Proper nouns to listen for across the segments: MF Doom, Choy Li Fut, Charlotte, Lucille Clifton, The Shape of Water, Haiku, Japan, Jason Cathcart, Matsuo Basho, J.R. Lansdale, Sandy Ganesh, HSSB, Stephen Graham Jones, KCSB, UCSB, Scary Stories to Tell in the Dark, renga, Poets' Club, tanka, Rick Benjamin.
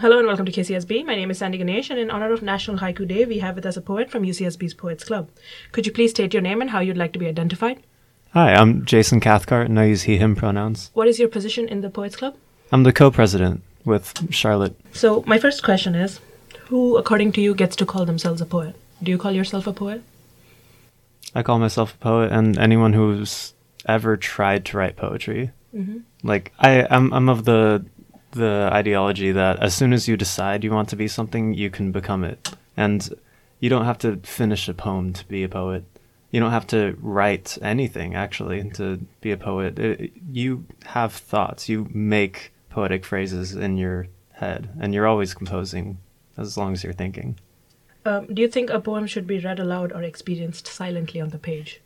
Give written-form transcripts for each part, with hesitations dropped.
Hello and welcome to KCSB. My name is Sandy Ganesh, and in honor of National Haiku Day, we have with us a poet from UCSB's Poets' Club. Could you please state your name and how you'd like to be identified? Hi, I'm Jason Cathcart, and I use he/him pronouns. What is your position in the Poets' Club? I'm the co-president with Charlotte. So my first question is, who, according to you, gets to call themselves a poet? Do you call yourself a poet? I call myself a poet, and anyone who's ever tried to write poetry. Mm-hmm. Like, I'm of the ideology that as soon as you decide you want to be something, you can become it. And you don't have to finish a poem to be a poet. You don't have to write anything, actually, to be a poet. You have thoughts. You make poetic phrases in your head, and you're always composing as long as you're thinking. Do you think a poem should be read aloud or experienced silently on the page?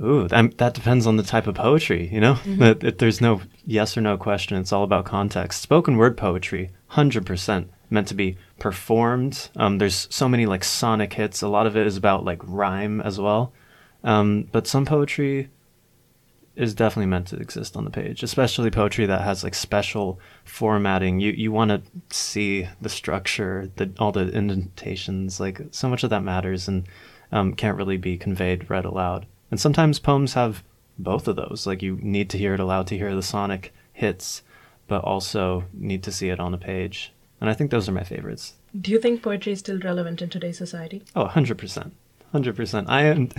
Ooh, that depends on the type of poetry, you know? Mm-hmm. There's no yes or no question. It's all about context. Spoken word poetry, 100% meant to be performed. There's so many like sonic hits. A lot of it is about like rhyme as well. But some poetry is definitely meant to exist on the page, especially poetry that has like special formatting. You want to see the structure, all the indentations. Like so much of that matters and can't really be conveyed read aloud. And sometimes poems have both of those. Like, you need to hear it aloud to hear the sonic hits, but also need to see it on a page. And I think those are my favorites. Do you think poetry is still relevant in today's society? Oh, 100%. 100%. I am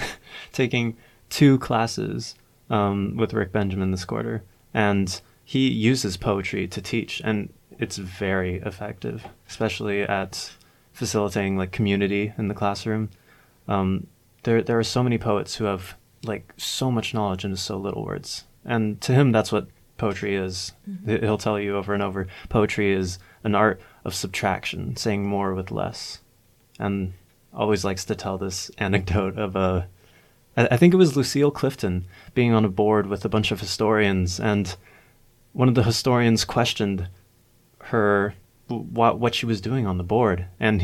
taking two classes with Rick Benjamin this quarter, and he uses poetry to teach, and it's very effective, especially at facilitating, like, community in the classroom. There are so many poets who have like so much knowledge into so little words. And to him, that's what poetry is. Mm-hmm. He'll tell you over and over, poetry is an art of subtraction, saying more with less. And always likes to tell this anecdote of I think it was Lucille Clifton being on a board with a bunch of historians. And one of the historians questioned her, what she was doing on the board. And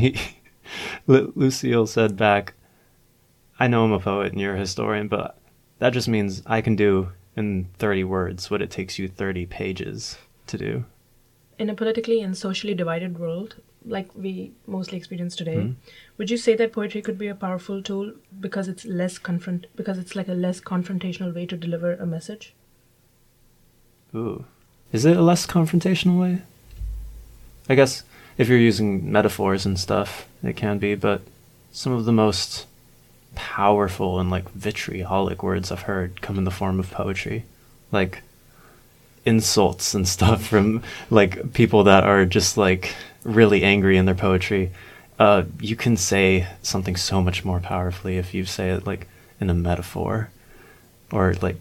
Lucille said back, I know I'm a poet and you're a historian, but that just means I can do in 30 words what it takes you 30 pages to do. In a politically and socially divided world, like we mostly experience today, would you say that poetry could be a powerful tool because it's like a less confrontational way to deliver a message? Ooh. Is it a less confrontational way? I guess if you're using metaphors and stuff, it can be, but some of the most powerful and like vitriolic words I've heard come in the form of poetry, like insults and stuff from like people that are just like really angry in their poetry. You can say something so much more powerfully if you say it like in a metaphor or like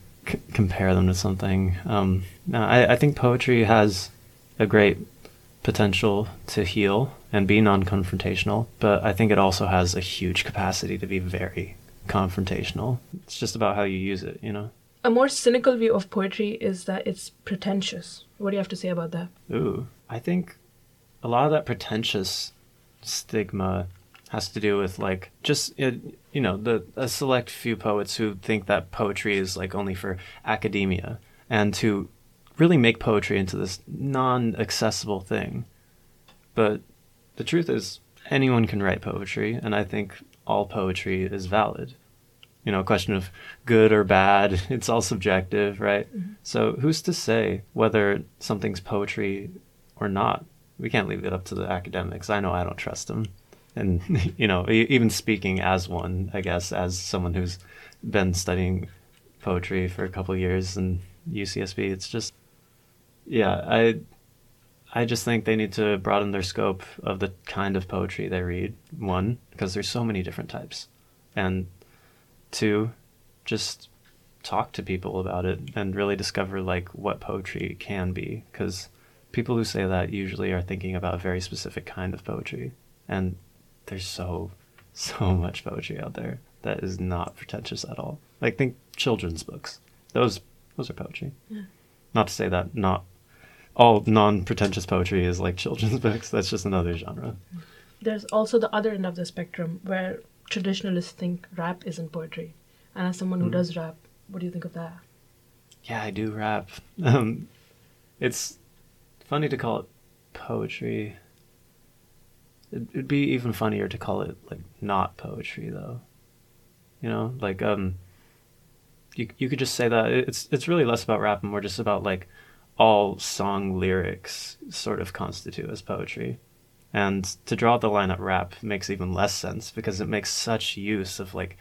compare them to something. I think poetry has a great potential to heal and be non-confrontational, but I think it also has a huge capacity to be very confrontational. It's just about how you use it, you know? A more cynical view of poetry is that it's pretentious. What do you have to say about that? Ooh, I think a lot of that pretentious stigma has to do with like just, you know, a select few poets who think that poetry is like only for academia and to really make poetry into this non-accessible thing. But the truth is, anyone can write poetry, and I think all poetry is valid. You know, a question of good or bad, it's all subjective, right? Mm-hmm. So who's to say whether something's poetry or not? We can't leave it up to the academics. I know I don't trust them. And, you know, even speaking as one, I guess, as someone who's been studying poetry for a couple of years in UCSB, it's just... Yeah, I just think they need to broaden their scope of the kind of poetry they read, one, because there's so many different types, and two, just talk to people about it and really discover, like, what poetry can be, because people who say that usually are thinking about a very specific kind of poetry, and there's so much poetry out there that is not pretentious at all. Like, think children's books. Those are poetry. Yeah. Not to say that not all non-pretentious poetry is like children's books. That's just another genre. There's also the other end of the spectrum where traditionalists think rap isn't poetry. And as someone who does rap, what do you think of that? Yeah, I do rap. It's funny to call it poetry. It'd be even funnier to call it like not poetry, though. You know, like you could just say that it's really less about rap and more just about like all song lyrics sort of constitute as poetry. And to draw the line at rap makes even less sense because it makes such use of like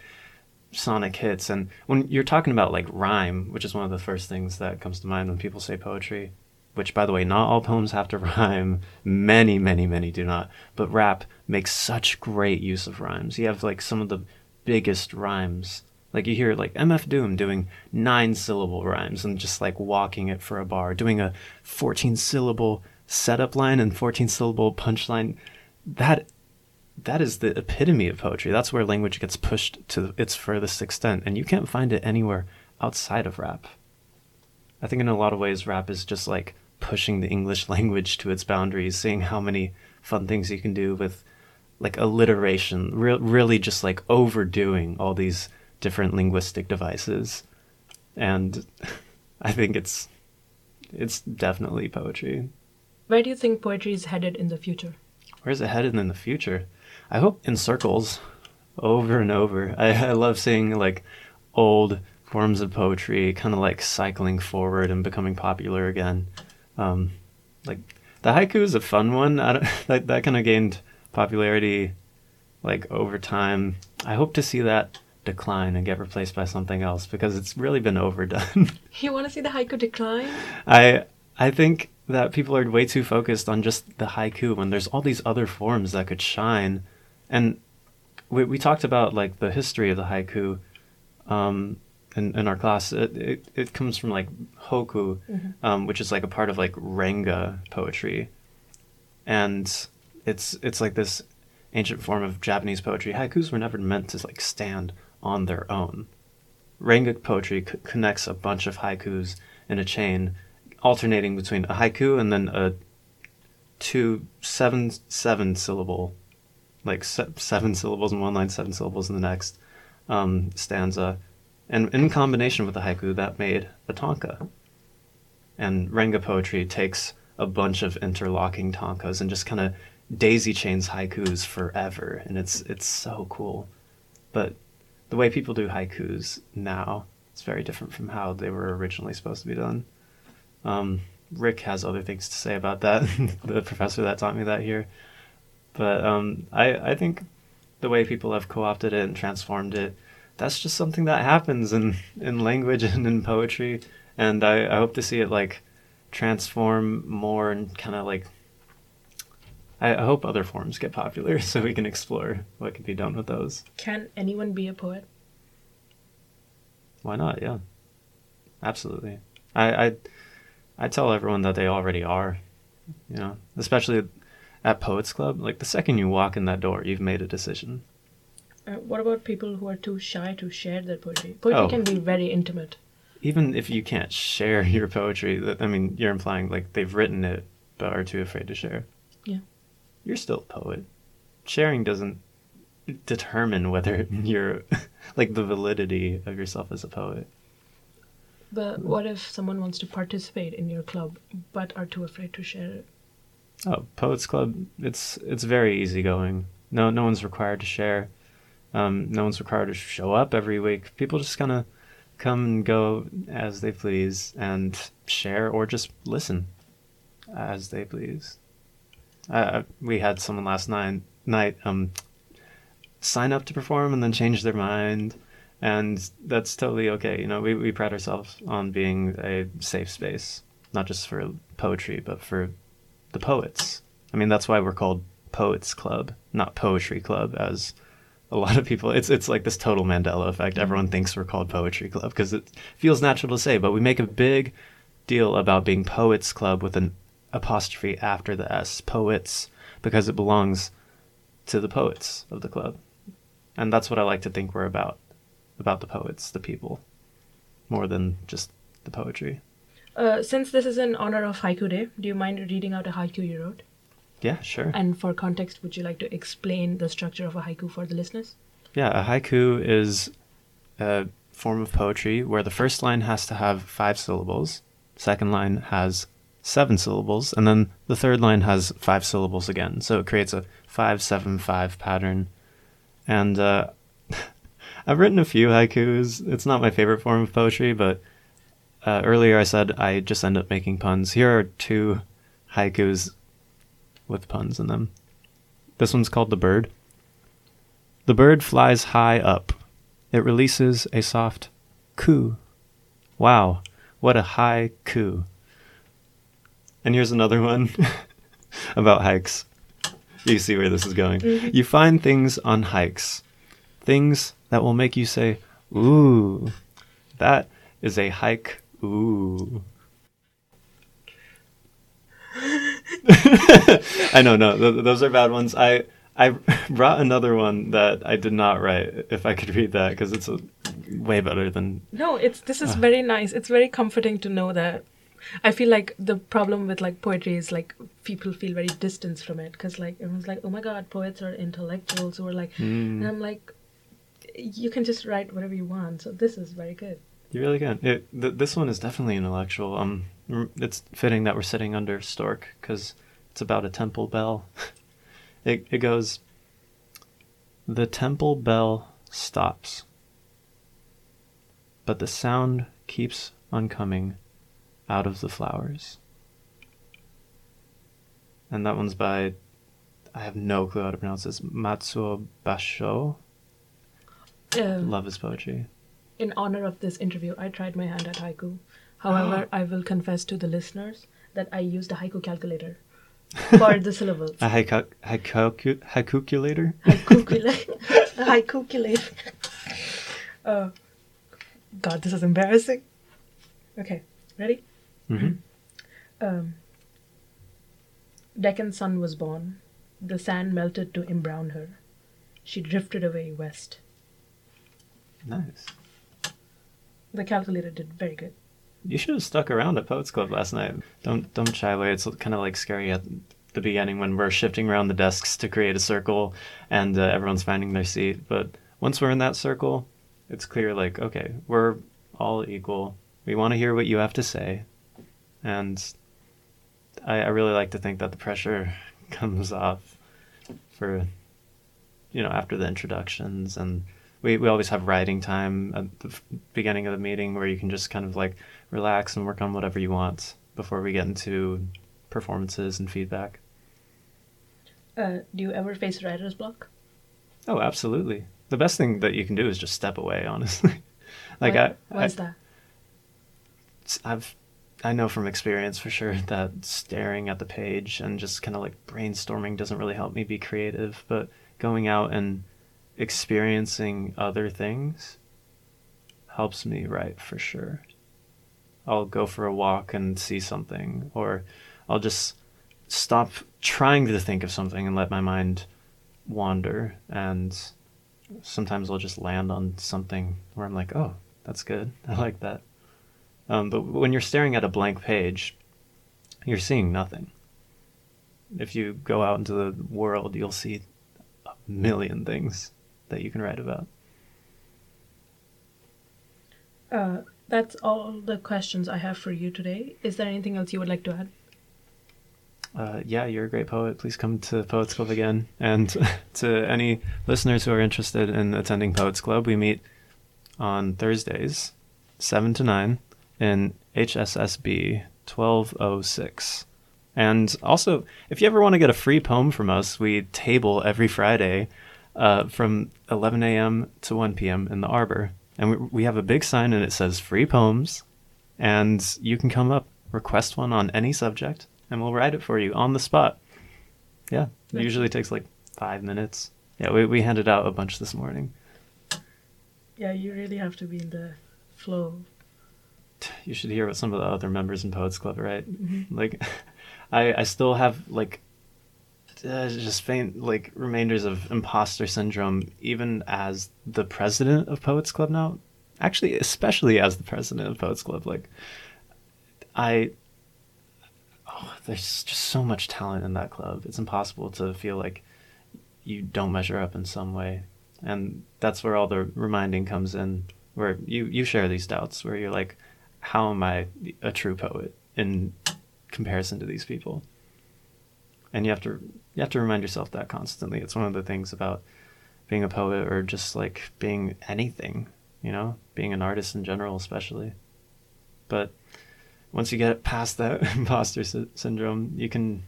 sonic hits. And when you're talking about like rhyme, which is one of the first things that comes to mind when people say poetry, which by the way, not all poems have to rhyme. Many, many, many do not. But rap makes such great use of rhymes. You have like some of the biggest rhymes. Like you hear like MF Doom doing 9-syllable rhymes and just like walking it for a bar, doing a 14-syllable setup line and 14-syllable punchline. That is the epitome of poetry. That's where language gets pushed to its furthest extent, and you can't find it anywhere outside of rap. I think in a lot of ways rap is just like pushing the English language to its boundaries, seeing how many fun things you can do with like alliteration, really just like overdoing all these different linguistic devices. And I think it's definitely poetry. Where do you think poetry is headed in the future? Where is it headed in the future? I hope in circles, over and over. I love seeing like old forms of poetry kind of like cycling forward and becoming popular again. Like the haiku is a fun one. That kind of gained popularity like over time. I hope to see that decline and get replaced by something else because it's really been overdone. You want to see the haiku decline? I think that people are way too focused on just the haiku when there's all these other forms that could shine. And we talked about like the history of the haiku in our class. It comes from like hoku, which is like a part of like renga poetry, and it's like this ancient form of Japanese poetry. Haikus were never meant to like stand on their own. Renga poetry connects a bunch of haikus in a chain, alternating between a haiku and then a 2 7-7 syllable, like 7 syllables in one line, 7 syllables in the next stanza. And in combination with the haiku, that made a tanka. And renga poetry takes a bunch of interlocking tankas and just kind of daisy chains haikus forever. And it's so cool. But the way people do haikus now, it's very different from how they were originally supposed to be done. Rick has other things to say about that, the professor that taught me that here. But I think the way people have co-opted it and transformed it, that's just something that happens in language and in poetry. And I hope to see it like transform more and kind of like, I hope other forms get popular so we can explore what can be done with those. Can anyone be a poet? Why not? Yeah, absolutely. I tell everyone that they already are, you know, especially at Poets' Club. Like the second you walk in that door, you've made a decision. What about people who are too shy to share their poetry? Poetry can be very intimate. Even if you can't share your poetry, I mean, you're implying like they've written it but are too afraid to share. Yeah. You're still a poet. Sharing doesn't determine whether you're like the validity of yourself as a poet. But what if someone wants to participate in your club but are too afraid to share it? Oh, Poets Club, it's very easygoing. No one's required to share. No one's required to show up every week. People just kind of come and go as they please and share or just listen as they please. We had someone last night sign up to perform and then change their mind. And that's totally okay. You know, we pride ourselves on being a safe space, not just for poetry, but for the poets. I mean, that's why we're called Poets Club, not Poetry Club, as a lot of people. It's like this total Mandela effect. Everyone thinks we're called Poetry Club because it feels natural to say, but we make a big deal about being Poets Club with an apostrophe after the S, poets, because it belongs to the poets of the club. And that's what I like to think we're about the poets, the people, more than just the poetry. Since this is in honor of Haiku Day, do you mind reading out a haiku you wrote? Yeah, sure. And for context, would you like to explain the structure of a haiku for the listeners? Yeah, a haiku is a form of poetry where the first line has to have 5 syllables, second line has seven syllables, and then the third line has five syllables again. So it creates a 5-7-5 pattern. And I've written a few haikus. It's not my favorite form of poetry, but earlier I said I just end up making puns. Here are two haikus with puns in them. This one's called The Bird. The bird flies high up. It releases a soft coo. Wow, what a high coo. And here's another one about hikes. You see where this is going. You find things on hikes. Things that will make you say, ooh, that is a hike, ooh. I know, no, those are bad ones. I brought another one that I did not write, if I could read that, because it's way better than... No, this is very nice. It's very comforting to know that. I feel like the problem with like poetry is like people feel very distanced from it, because like everyone's like, oh my god, poets are intellectuals who are like, and I'm like, you can just write whatever you want. So this is very good. You really can. This one is definitely intellectual. It's fitting that we're sitting under stork, because it's about a temple bell. It goes, the temple bell stops, but the sound keeps on coming out of the flowers. And that one's by, I have no clue how to pronounce this, Matsuo Basho. Love is Poetry. In honor of this interview, I tried my hand at haiku. However, I will confess to the listeners that I used a haiku calculator for the syllables. A haiku-culator? A haiku-culator. Oh, God, this is embarrassing. Okay, ready? Mm-hmm. Deccan sun was born. The sand melted to embrown her. She drifted away west. Nice. The calculator did very good. You should have stuck around at Poets Club last night. Don't shy away. It's kind of like scary at the beginning when we're shifting around the desks to create a circle and everyone's finding their seat. But once we're in that circle, it's clear, like, okay, we're all equal. We want to hear what you have to say. And I really like to think that the pressure comes off for, after the introductions. And we always have writing time at the beginning of the meeting where you can just kind of like relax and work on whatever you want before we get into performances and feedback. Do you ever face writer's block? Oh, absolutely. The best thing that you can do is just step away, honestly. Like, what's that? I know from experience for sure that staring at the page and just kind of like brainstorming doesn't really help me be creative, but going out and experiencing other things helps me write for sure. I'll go for a walk and see something, or I'll just stop trying to think of something and let my mind wander. And sometimes I'll just land on something where I'm like, oh, that's good. I like that. But when you're staring at a blank page, you're seeing nothing. If you go out into the world, you'll see a million things that you can write about. That's all the questions I have for you today. Is there anything else you would like to add? You're a great poet. Please come to Poets Club again. And to any listeners who are interested in attending Poets Club, we meet on Thursdays, 7 to 9, in HSSB 1206. And also, if you ever want to get a free poem from us, we table every Friday from 11 a.m. to 1 p.m. in the Arbor. And we have a big sign, and it says free poems. And you can come up, request one on any subject, and we'll write it for you on the spot. Yeah, it usually takes like 5 minutes. Yeah, we handed out a bunch this morning. Yeah, you really have to be in the flow. You should hear what some of the other members in Poets Club write. Mm-hmm. Like, I still have like just faint like remainders of imposter syndrome, even as the president of Poets Club now. Actually, especially as the president of Poets Club, like there's just so much talent in that club. It's impossible to feel like you don't measure up in some way, and that's where all the reminding comes in. Where you share these doubts, where you're like, how am I a true poet in comparison to these people. And you have to remind yourself that constantly. It's one of the things about being a poet, or just like being anything, you know, being an artist in general especially. But once you get past that imposter syndrome, you can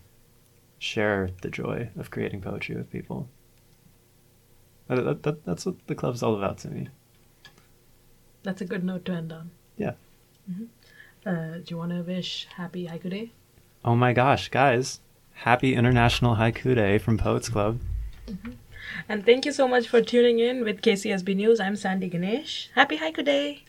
share the joy of creating poetry with people. That's what the club's all about to me. That's a good note to end on. Yeah. Mm-hmm. Do you want to wish happy Haiku Day? Oh my gosh, guys. Happy International Haiku Day from Poets Club. Mm-hmm. And thank you so much for tuning in with KCSB News. I'm Sandy Ganesh. Happy Haiku Day!